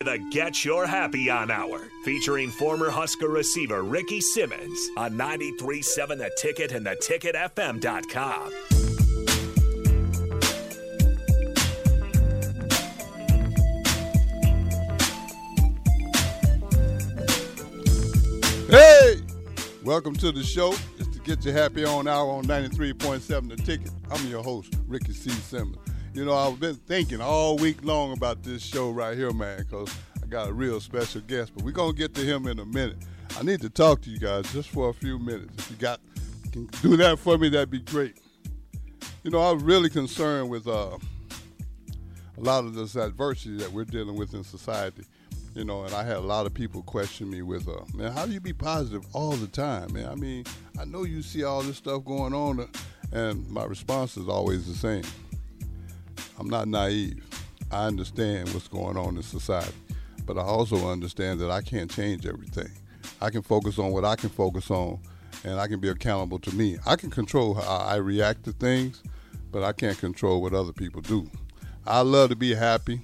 The Get Your Happy On Hour, featuring former Husker receiver Ricky Simmons on 93.7 The Ticket and theticketfm.com. Hey! Welcome to the show. It's the Get Your Happy On Hour on 93.7 The Ticket. I'm your host, Ricky C. Simmons. You know, I've been thinking all week long about this show right here, man, because I got a real special guest, but we're going to get to him in a minute. I need to talk to you guys just for a few minutes. If you can do that for me, that'd be great. You know, I'm really concerned with a lot of this adversity that we're dealing with in society, you know, and I had a lot of people question me with, man, how do you be positive all the time, man? I mean, I know you see all this stuff going on, and my response is always the same. I'm not naive. I understand what's going on in society, but I also understand that I can't change everything. I can focus on what I can focus on, and I can be accountable to me. I can control how I react to things, but I can't control what other people do. I love to be happy.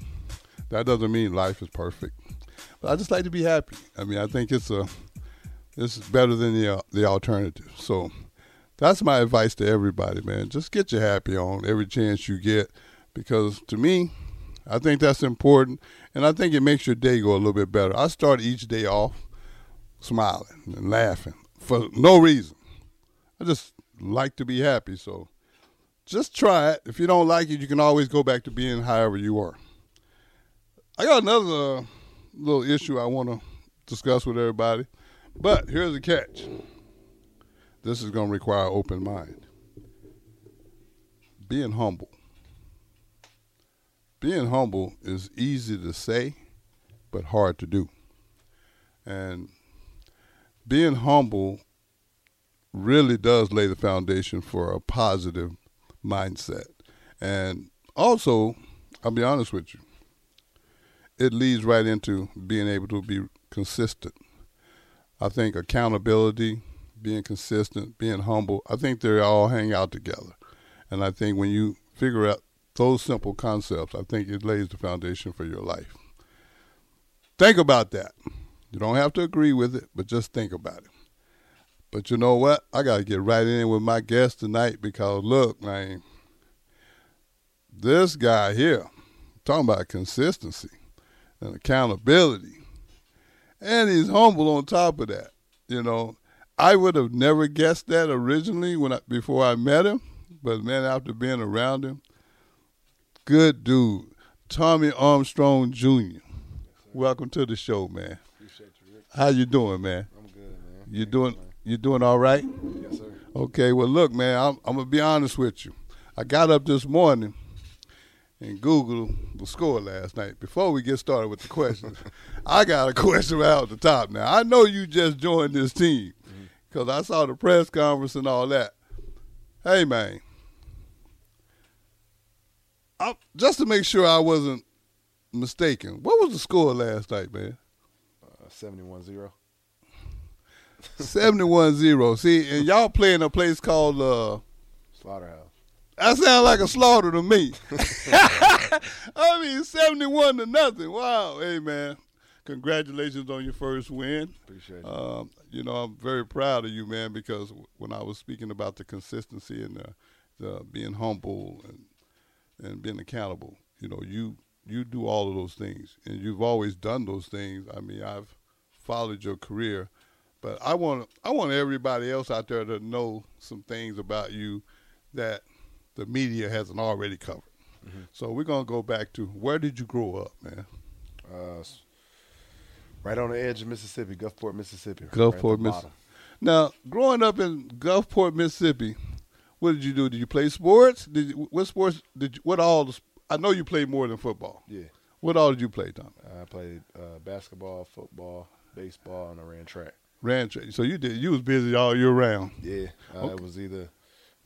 That doesn't mean life is perfect, but I just like to be happy. I mean, I think it's better than the alternative. So that's my advice to everybody, man. Just get your happy on every chance you get. Because to me, I think that's important, and I think it makes your day go a little bit better. I start each day off smiling and laughing for no reason. I just like to be happy, so just try it. If you don't like it, you can always go back to being however you are. I got another little issue I want to discuss with everybody, but here's the catch. This is going to require an open mind. Being humble. Being humble is easy to say, but hard to do. And being humble really does lay the foundation for a positive mindset. And also, I'll be honest with you, it leads right into being able to be consistent. I think accountability, being consistent, being humble, I think they all hang out together. And I think when you figure out those simple concepts, I think it lays the foundation for your life. Think about that. You don't have to agree with it, but just think about it. But you know what? I got to get right in with my guest tonight because, look, man, this guy here, talking about consistency and accountability, and he's humble on top of that. You know, I would have never guessed that originally before I met him, but, man, after being around him, good dude, Tommy Armstrong Jr. Yes, welcome to the show, man. Appreciate you, Rick. How you doing, man? I'm good, man. You doing all right? Yes, sir. Okay, well, look, man, I'm gonna be honest with you. I got up this morning and Googled the score last night. Before we get started with the questions, I got a question right off the top. Now I know you just joined this team because I saw the press conference and all that. Hey, man. Just to make sure I wasn't mistaken, what was the score last night, man? 71-0. 71-0. See, and y'all playing a place called Slaughterhouse. That sounds like a slaughter to me. I mean, 71-0. Wow. Hey, man, congratulations on your first win. Appreciate it. You know, I'm very proud of you, man, because when I was speaking about the consistency and the being humble and being accountable, you know, you do all of those things, and you've always done those things. I mean, I've followed your career, but I want everybody else out there to know some things about you that the media hasn't already covered. Mm-hmm. So we're gonna go back to, where did you grow up, man? Right on the edge of Mississippi, Gulfport, Mississippi. Gulfport, Mississippi. Now, growing up in Gulfport, Mississippi, what did you do? Did you play sports? I know you played more than football. Yeah. What all did you play, Tom? I played basketball, football, baseball, and I ran track. So you was busy all year round. Yeah. Okay. It was either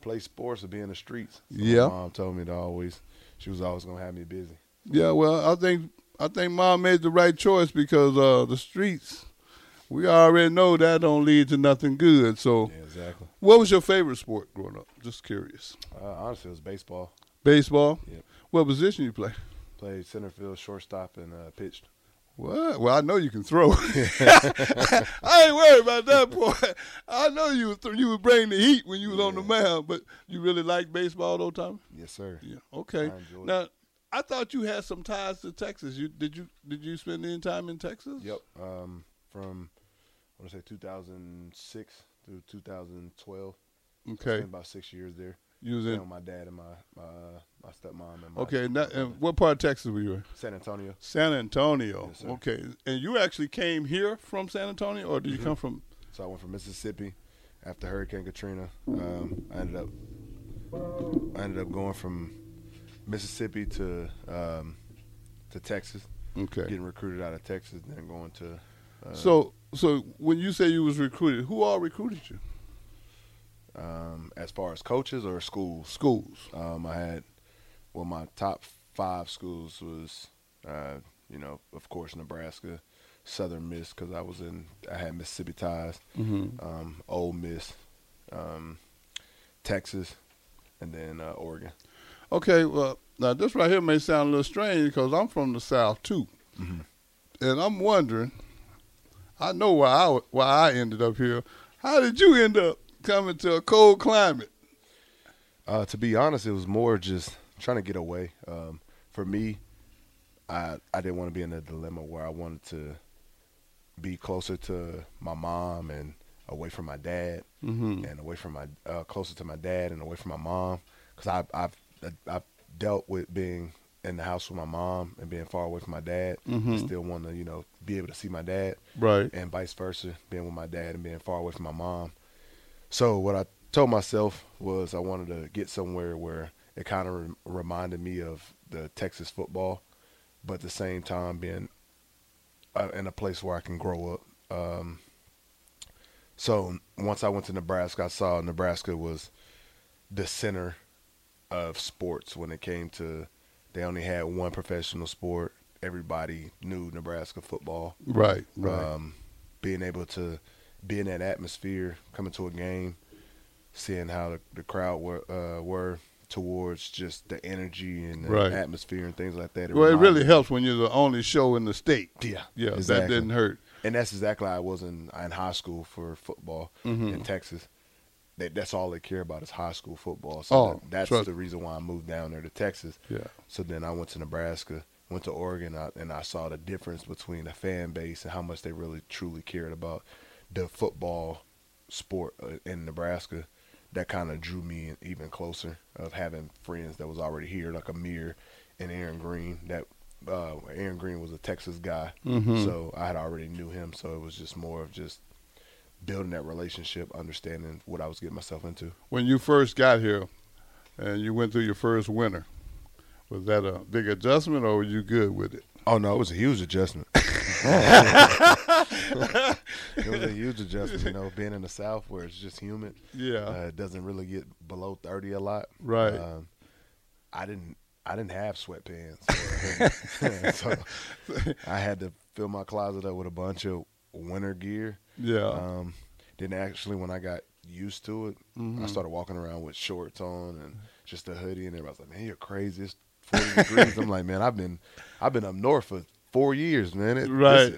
play sports or be in the streets. So yeah. My mom told me to she was always going to have me busy. Yeah, well, I think mom made the right choice because the streets, we already know that don't lead to nothing good. So, yeah, exactly. What was your favorite sport growing up? Just curious. Honestly, it was baseball. Baseball? Yep. What position you play? Played center field, shortstop, and pitched. What? Well, I know you can throw. I ain't worried about that, boy. I know you would bring the heat when you was on the mound, but you really like baseball, though, Tommy? Yes, sir. Yeah. Okay. Now, I thought you had some ties to Texas. Did you spend any time in Texas? Yep. From, I want to say, 2006 through 2012. Okay. I spent about 6 years there. You was in with my dad and my stepmom. And and what part of Texas were you in? San Antonio. San Antonio. Yes, okay. And you actually came here from San Antonio, or did you come from? So I went from Mississippi after Hurricane Katrina. I ended up going from Mississippi to Texas. Okay. Getting recruited out of Texas, then going to. So when you say you was recruited, who all recruited you? As far as coaches or schools? Schools. I had, well, my top five schools was, of course, Nebraska, Southern Miss, because I had Mississippi ties, Ole Miss, Texas, and then Oregon. Okay, well, now this right here may sound a little strange because I'm from the South, too. Mm-hmm. And I'm wondering, I know why I ended up here. How did you end up coming to a cold climate? To be honest, it was more just trying to get away. For me, I didn't want to be in a dilemma where I wanted to be closer to my mom and away from my dad, and away from my closer to my dad and away from my mom, because I've dealt with being in the house with my mom and being far away from my dad. I still want to be able to see my dad, right, and vice versa, being with my dad and being far away from my mom. So what I told myself was I wanted to get somewhere where it kind of reminded me of the Texas football, but at the same time being in a place where I can grow up. So once I went to Nebraska, I saw Nebraska was the center of sports when it came to they only had one professional sport. Everybody knew Nebraska football. Right. Being able to be in that atmosphere, coming to a game, seeing how the crowd were towards just the energy and the atmosphere and things like that. It really helps when you're the only show in the state. Yeah, exactly. That didn't hurt. And that's exactly how I was in high school for football in Texas. That's all they care about is high school football. So that's the reason why I moved down there to Texas. Yeah. So then I went to Nebraska, went to Oregon, and I saw the difference between the fan base and how much they really truly cared about the football sport in Nebraska. That kind of drew me in even closer of having friends that was already here, like Amir and Aaron Green. Aaron Green was a Texas guy, so I had already knew him. So it was just more of just building that relationship, understanding what I was getting myself into. When you first got here and you went through your first winter, was that a big adjustment or were you good with it? Oh, no, it was a huge adjustment. It was a huge adjustment, being in the South where it's just humid. Yeah, it doesn't really get below 30 a lot. Right. I didn't have sweatpants, so I had to fill my closet up with a bunch of winter gear. Yeah. Then actually, when I got used to it, I started walking around with shorts on and just a hoodie, and everybody's like, "Man, you're crazy! It's 40 degrees." I'm like, "Man, I've been up north for 4 years, man.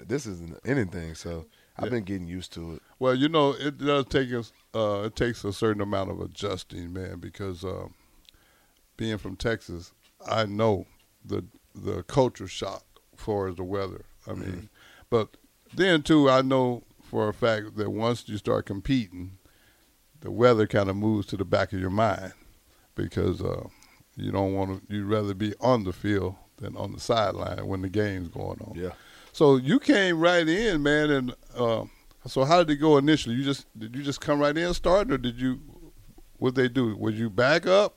This isn't anything." So I've been getting used to it. Well, it does take us. It takes a certain amount of adjusting, man, because being from Texas, I know the culture shock as far as the weather. I mean, but then too, I know for a fact that once you start competing, the weather kind of moves to the back of your mind because you don't want to. You'd rather be on the field than on the sideline when the game's going on. Yeah. So you came right in, man, and so how did it go initially? Did you just come right in starting, or what they do? Was you back up?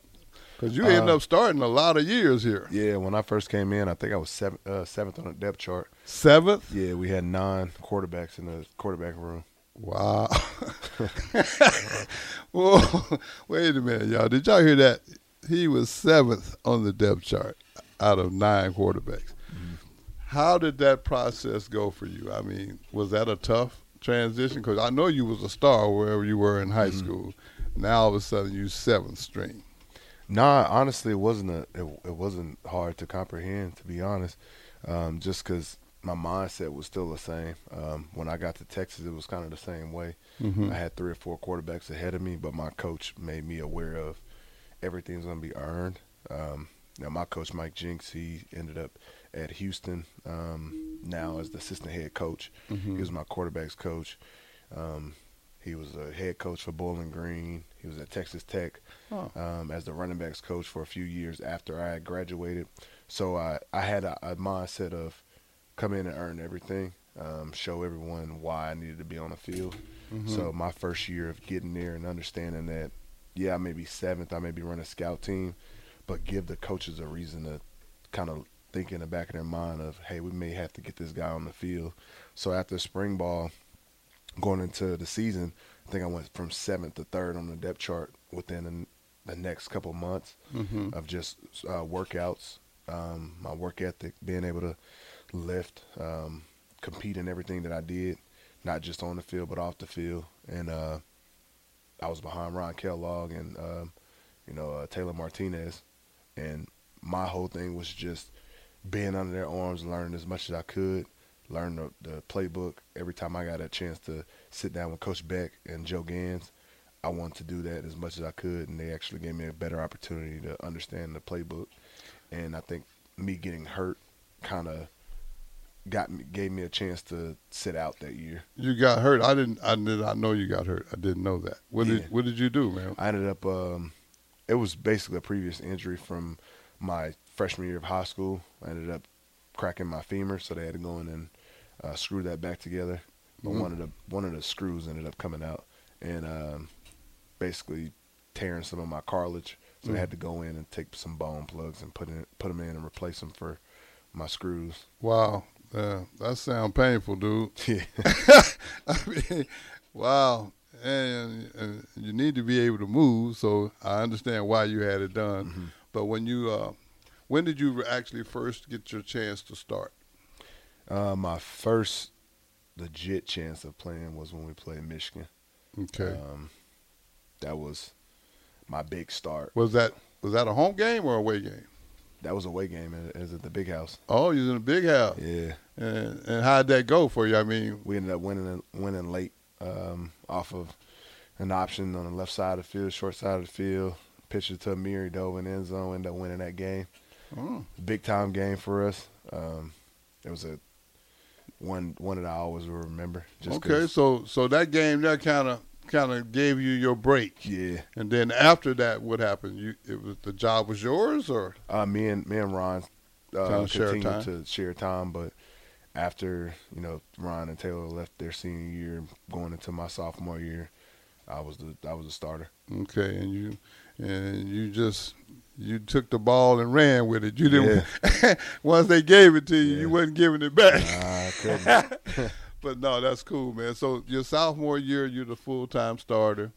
Because you ended up starting a lot of years here. Yeah, when I first came in, I think I was seventh on the depth chart. Seventh? Yeah, we had 9 quarterbacks in the quarterback room. Wow. Whoa, wait a minute, y'all. Did y'all hear that? He was 7th on the depth chart out of 9 quarterbacks. Mm-hmm. How did that process go for you? I mean, was that a tough transition? Because I know you was a star wherever you were in high school. Now all of a sudden you 7th string. Nah, honestly, it wasn't hard to comprehend, to be honest, just because my mindset was still the same. When I got to Texas, it was kind of the same way. Mm-hmm. I had 3 or 4 quarterbacks ahead of me, but my coach made me aware of everything's going to be earned. Now, my coach, Mike Jinks, he ended up at Houston now as the assistant head coach. Mm-hmm. He was my quarterback's coach. He was a head coach for Bowling Green. He was at Texas Tech as the running backs coach for a few years after I had graduated. So I had a mindset of come in and earn everything, show everyone why I needed to be on the field. Mm-hmm. So my first year of getting there and understanding that, yeah, I may be 7th, I may be running a scout team, but give the coaches a reason to kind of think in the back of their mind of, hey, we may have to get this guy on the field. So after spring ball, going into the season, I think I went from 7th to 3rd on the depth chart within the next couple months mm-hmm. of just workouts, my work ethic, being able to lift, compete in everything that I did, not just on the field but off the field. And I was behind Ron Kellogg and Taylor Martinez, and my whole thing was just being under their arms, learning as much as I could, learn the playbook. Every time I got a chance to sit down with Coach Beck and Joe Gans, I wanted to do that as much as I could, and they actually gave me a better opportunity to understand the playbook. And I think me getting hurt kind of gave me a chance to sit out that year. You got hurt. I did not know you got hurt. I didn't know that. What did you do, man? I ended up it was basically a previous injury from my freshman year of high school. I ended up cracking my femur, so they had to go in and screw that back together. But mm-hmm. one of the screws ended up coming out and basically tearing some of my cartilage. So mm-hmm. they had to go in and take some bone plugs and put them in and replace them for my screws. Wow. That sounds painful, dude. Yeah. I mean, wow. And you need to be able to move, so I understand why you had it done. Mm-hmm. But when you when did you actually first get your chance to start? My first legit chance of playing was when we played Michigan. Okay. That was my big start. Was that a home game or away game? That was a away game. It was at the Big House. Oh, you was in the Big House. Yeah. And how'd that go for you? I mean, we ended up winning late off of an option on the left side of the field, short side of the field. Pitched it to Amir, dove in the end zone, ended up winning that game. Oh. Big time game for us. It was a one that I always will remember. Okay, so that game that kind of gave you your break. Yeah. And then after that, what happened? The job was yours, or me and Ron continued to share time. But after Ron and Taylor left their senior year, going into my sophomore year, I was the starter. Okay, and you took the ball and ran with it. You didn't. Yeah. Once they gave it to you, you wasn't giving it back. Nah, I couldn't. But, no, that's cool, man. So your sophomore year, you're the full-time starter.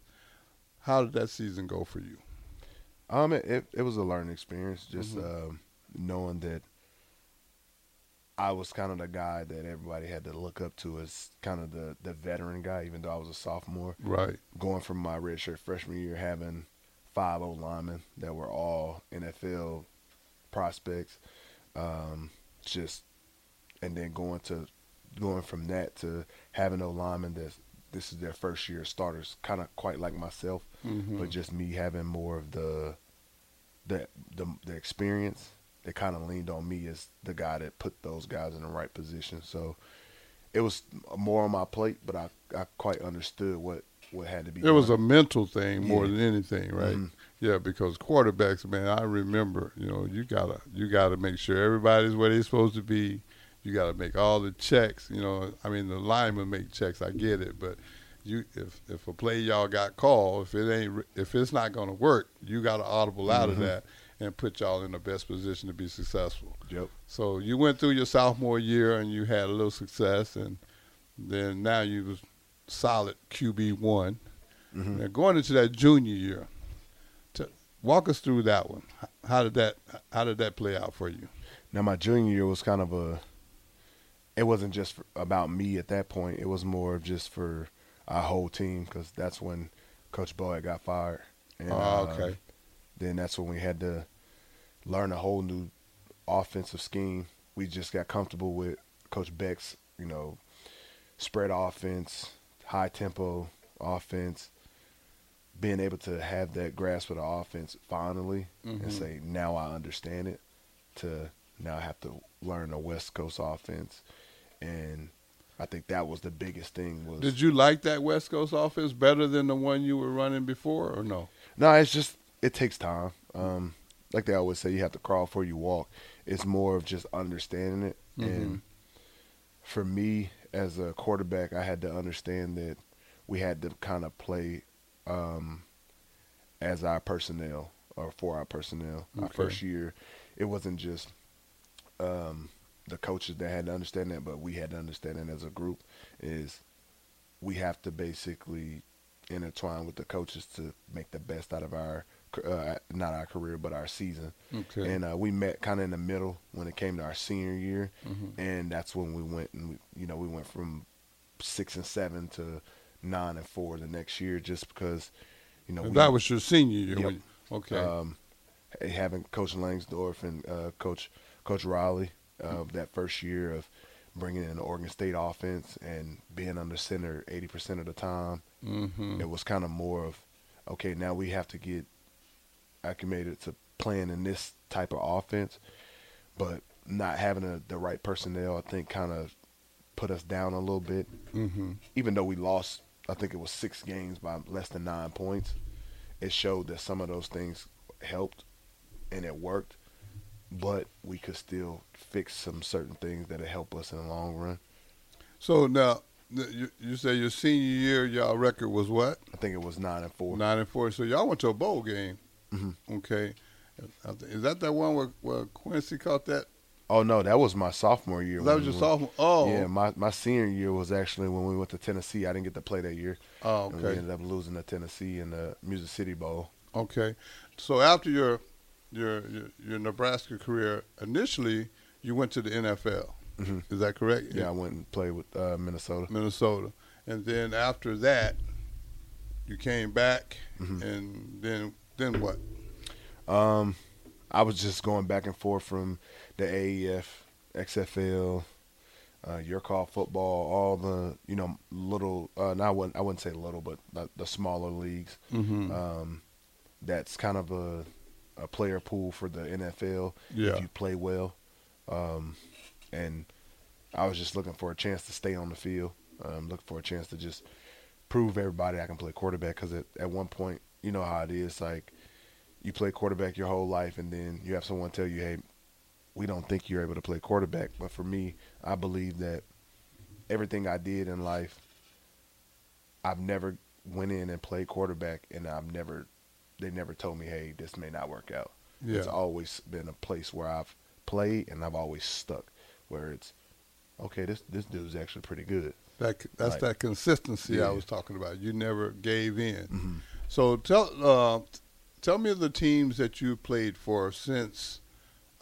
How did that season go for you? It was a learning experience, just mm-hmm. Knowing that I was kind of the guy that everybody had to look up to as kind of the veteran guy, even though I was a sophomore. Right. Going from my redshirt freshman year, having 5 O-linemen that were all NFL prospects, and then going from that to having no linemen that this is their first year starters, kind of quite like myself, mm-hmm. but just me having more of the experience. They kind of leaned on me as the guy that put those guys in the right position. So it was more on my plate, but I quite understood what had to be done. It was a mental thing more than anything, right? Mm-hmm. Yeah, because quarterbacks, man, I remember, you gotta make sure everybody's where they're supposed to be. You got to make all the checks, I mean, the linemen make checks. I get it, but if a play y'all got called, if it's not going to work, you got to audible out mm-hmm. of that and put y'all in the best position to be successful. Yep. So you went through your sophomore year and you had a little success, and then now you was solid QB1. Mm-hmm. Now going into that junior year, walk us through that one. How did that play out for you? Now my junior year was kind of it wasn't just about me at that point. It was more just for our whole team, because that's when Coach Boyd got fired. And, okay. Then that's when we had to learn a whole new offensive scheme. We just got comfortable with Coach Beck's, you know, spread offense, high tempo offense, being able to have that grasp of the offense finally and say, now I understand it, to now I have to learn a West Coast offense. And I think that was the biggest thing. Was Did you like that West Coast offense better than the one you were running before or no? No, it's just it takes time. Like they always say, you have to crawl before you walk. It's more of just understanding it. And for me as a quarterback, I had to understand that we had to kind of play as our personnel or for our personnel. Okay. Our first year, it wasn't just the coaches that had to understand that, but we had to understand it as a group is we have to basically intertwine with the coaches to make the best out of our, not our career, but our season. Okay. And we met kind of in the middle when it came to our senior year. And that's when we went and, we went from 6-7 to 9-4 the next year just because, That was your senior year. Yep. Okay. Having Coach Langsdorf and Coach Riley, that first year of bringing in the Oregon State offense and being under center 80% of the time, it was kind of more of, okay, now we have to get acclimated to playing in this type of offense, but not having the right personnel, I think, kind of put us down a little bit. Even though we lost, I think it was 6 games by less than 9 points, it showed that some of those things helped and it worked, but we could still fix some certain things that will help us in the long run. So now, you say your senior year, y'all record was what? I think it was 9-4. 9-4. So y'all went to a bowl game. Okay. Is that one where Quincy caught that? Oh, no, that was my sophomore year. That was your sophomore? Oh. Yeah, my senior year was actually when we went to Tennessee. I didn't get to play that year. Oh, okay. And we ended up losing to Tennessee in the Music City Bowl. Okay. So after your Nebraska career, initially you went to the NFL. Is that correct? Yeah, I went and played with Minnesota. And then after that, you came back, and then what? I was just going back and forth from the AAF, XFL, Your Call Football, all the little. I wouldn't say little, but the smaller leagues. That's kind of a player pool for the NFL. Yeah. If you play well, and I was just looking for a chance to stay on the field. Looking for a chance to just prove everybody I can play quarterback. Because at one point, you know how it is. Like you play quarterback your whole life, and then you have someone tell you, "Hey, we don't think you're able to play quarterback." But for me, I believe that everything I did in life, I've never went in and played quarterback, and they never told me, hey, this may not work out. Yeah. It's always been a place where I've played and I've always stuck, where it's, okay, this dude's actually pretty good. That's that consistency I was talking about. You never gave in. So tell me the teams that you played for since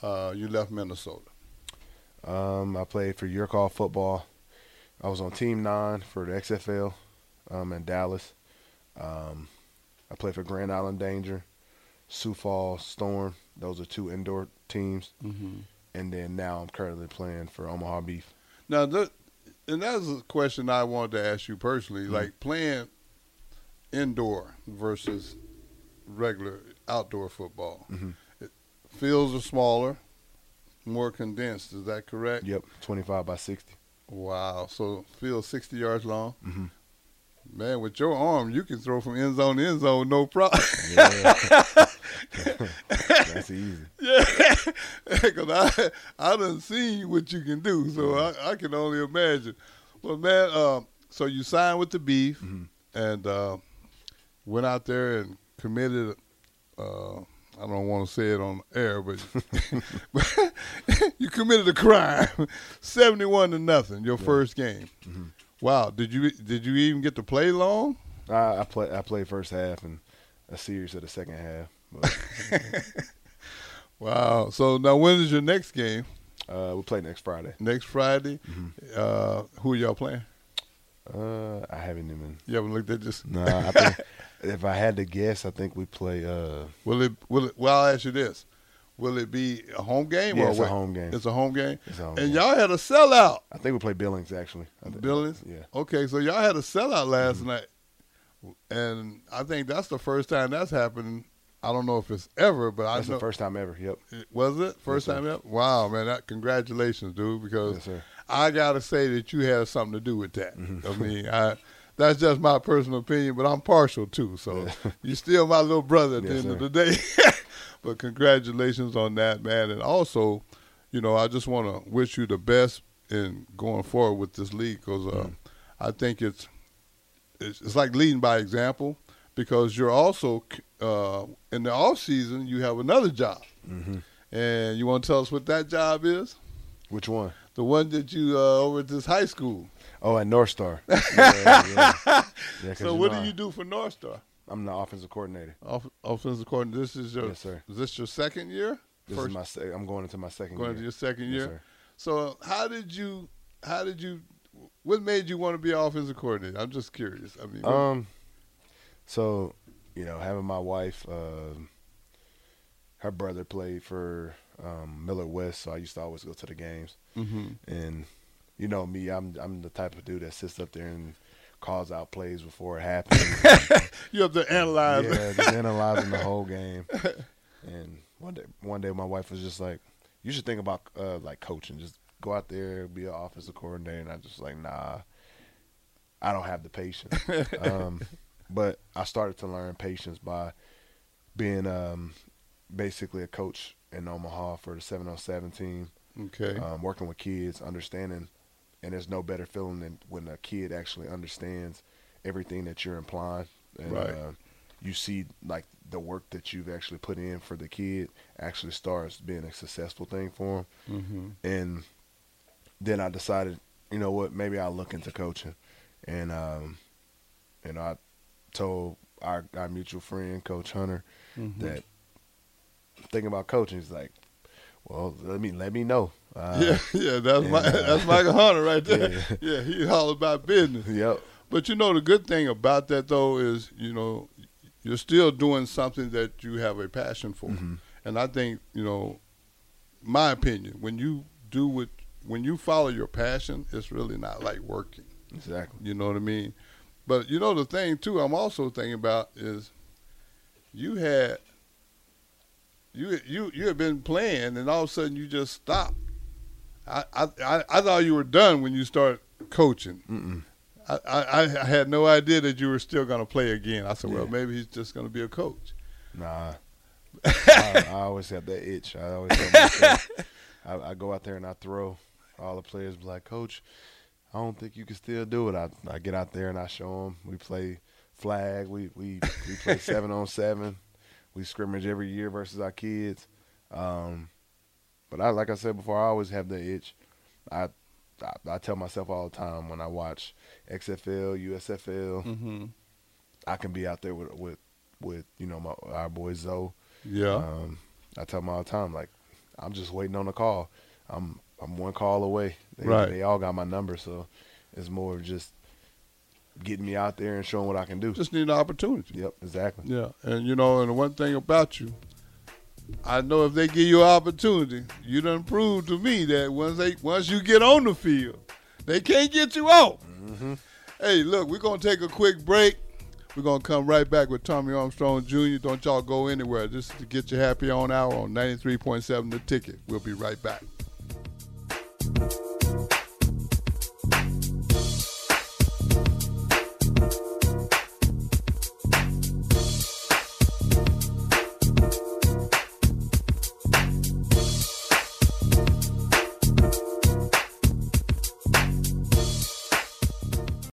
you left Minnesota. I played for Yorkall Football. I was on Team 9 for the XFL in Dallas. I played for Grand Island Danger, Sioux Falls Storm. Those are 2 indoor teams. And then now I'm currently playing for Omaha Beef. Now, that's a question I wanted to ask you personally. Like playing indoor versus regular outdoor football. Fields are smaller, more condensed. Is that correct? Yep, 25 by 60. Wow. So field 60 yards long. Man, with your arm, you can throw from end zone to end zone, no problem. That's easy. Yeah, because I done seen what you can do, so I can only imagine. Well, man, so you signed with the Beef and went out there and committed. I don't want to say it on air, but you committed a crime, 71-0, your first game. Wow, did you even get to play long? I played first half and a series of the second half. Wow. So now when is your next game? We'll play next Friday. Next Friday? Who are y'all playing? I haven't even. You haven't looked at this? No, I think if I had to guess, I think we play. I'll ask you this. Will it be a home game? Yeah, or it's a home game. It's a home game. And y'all had a sellout. I think we played Billings, actually. Billings? Yeah. Okay, so y'all had a sellout last night. And I think that's the first time that's happened. I don't know if it's ever, but I know. That's the first time ever, yep. Was it? First time ever? Wow, man. Congratulations, dude, because I got to say that you had something to do with that. I mean, that's just my personal opinion, but I'm partial, too. So you're still my little brother at the end of the day. But congratulations on that, man. And also, you know, I just want to wish you the best in going forward with this league because I think it's like leading by example because you're also in the off season you have another job. And you want to tell us what that job is? Which one? The one that you over at this high school. Oh, at North Star. Yeah, so what do you do for North Star? I'm the offensive coordinator. Offensive coordinator. This is your Is this your second year? This is my I'm going into my second year. Going into your second year. Sir. So what made you want to be an offensive coordinator? I'm just curious. I mean, so, you know, having my wife, her brother played for Miller West, so I used to always go to the games. And you know me, I'm the type of dude that sits up there and calls out plays before it happens. You have to analyze. Yeah, just analyzing the whole game. And one day, my wife was just like, "You should think about like coaching. Just go out there, be an offensive coordinator." And I just like, "Nah, I don't have the patience." But I started to learn patience by being basically a coach in Omaha for the 707 team. Okay. Working with kids, understanding. And there's no better feeling than when a kid actually understands everything that you're implying. And, you see, like, the work that you've actually put in for the kid actually starts being a successful thing for him. And then I decided, you know what, maybe I'll look into coaching. And I told our mutual friend, Coach Hunter, that thinking about coaching is like, well, let me know. That's Michael Hunter right there. Yeah, he's all about business. Yep. But you know the good thing about that though is, you know, you're still doing something that you have a passion for. And I think, you know, my opinion, when you follow your passion, it's really not like working. Exactly. You know what I mean? But you know the thing too I'm also thinking about is you had been playing and all of a sudden you just stopped. I thought you were done when you started coaching. I had no idea that you were still going to play again. I said, well, maybe he's just going to be a coach. Nah. I always have that itch. I always have myself. I go out there and I throw. All the players be like, Coach, I don't think you can still do it. I get out there and I show them. We play flag. We play 7-on-7. We scrimmage every year versus our kids. But like I said before, I always have the itch. I tell myself all the time when I watch XFL, USFL, I can be out there with you know our boy Zoe. Yeah. I tell them all the time, like, I'm just waiting on a call. I'm one call away. They all got my number, so it's more of just getting me out there and showing what I can do. Just need an opportunity. Yep, exactly. Yeah, and you know, and the one thing about you, I know if they give you an opportunity, you done proved to me that once you get on the field, they can't get you out. Hey, look, we're going to take a quick break. We're going to come right back with Tommy Armstrong Jr. Don't y'all go anywhere. This is the Get Your Happy On Hour on 93.7 The Ticket. We'll be right back.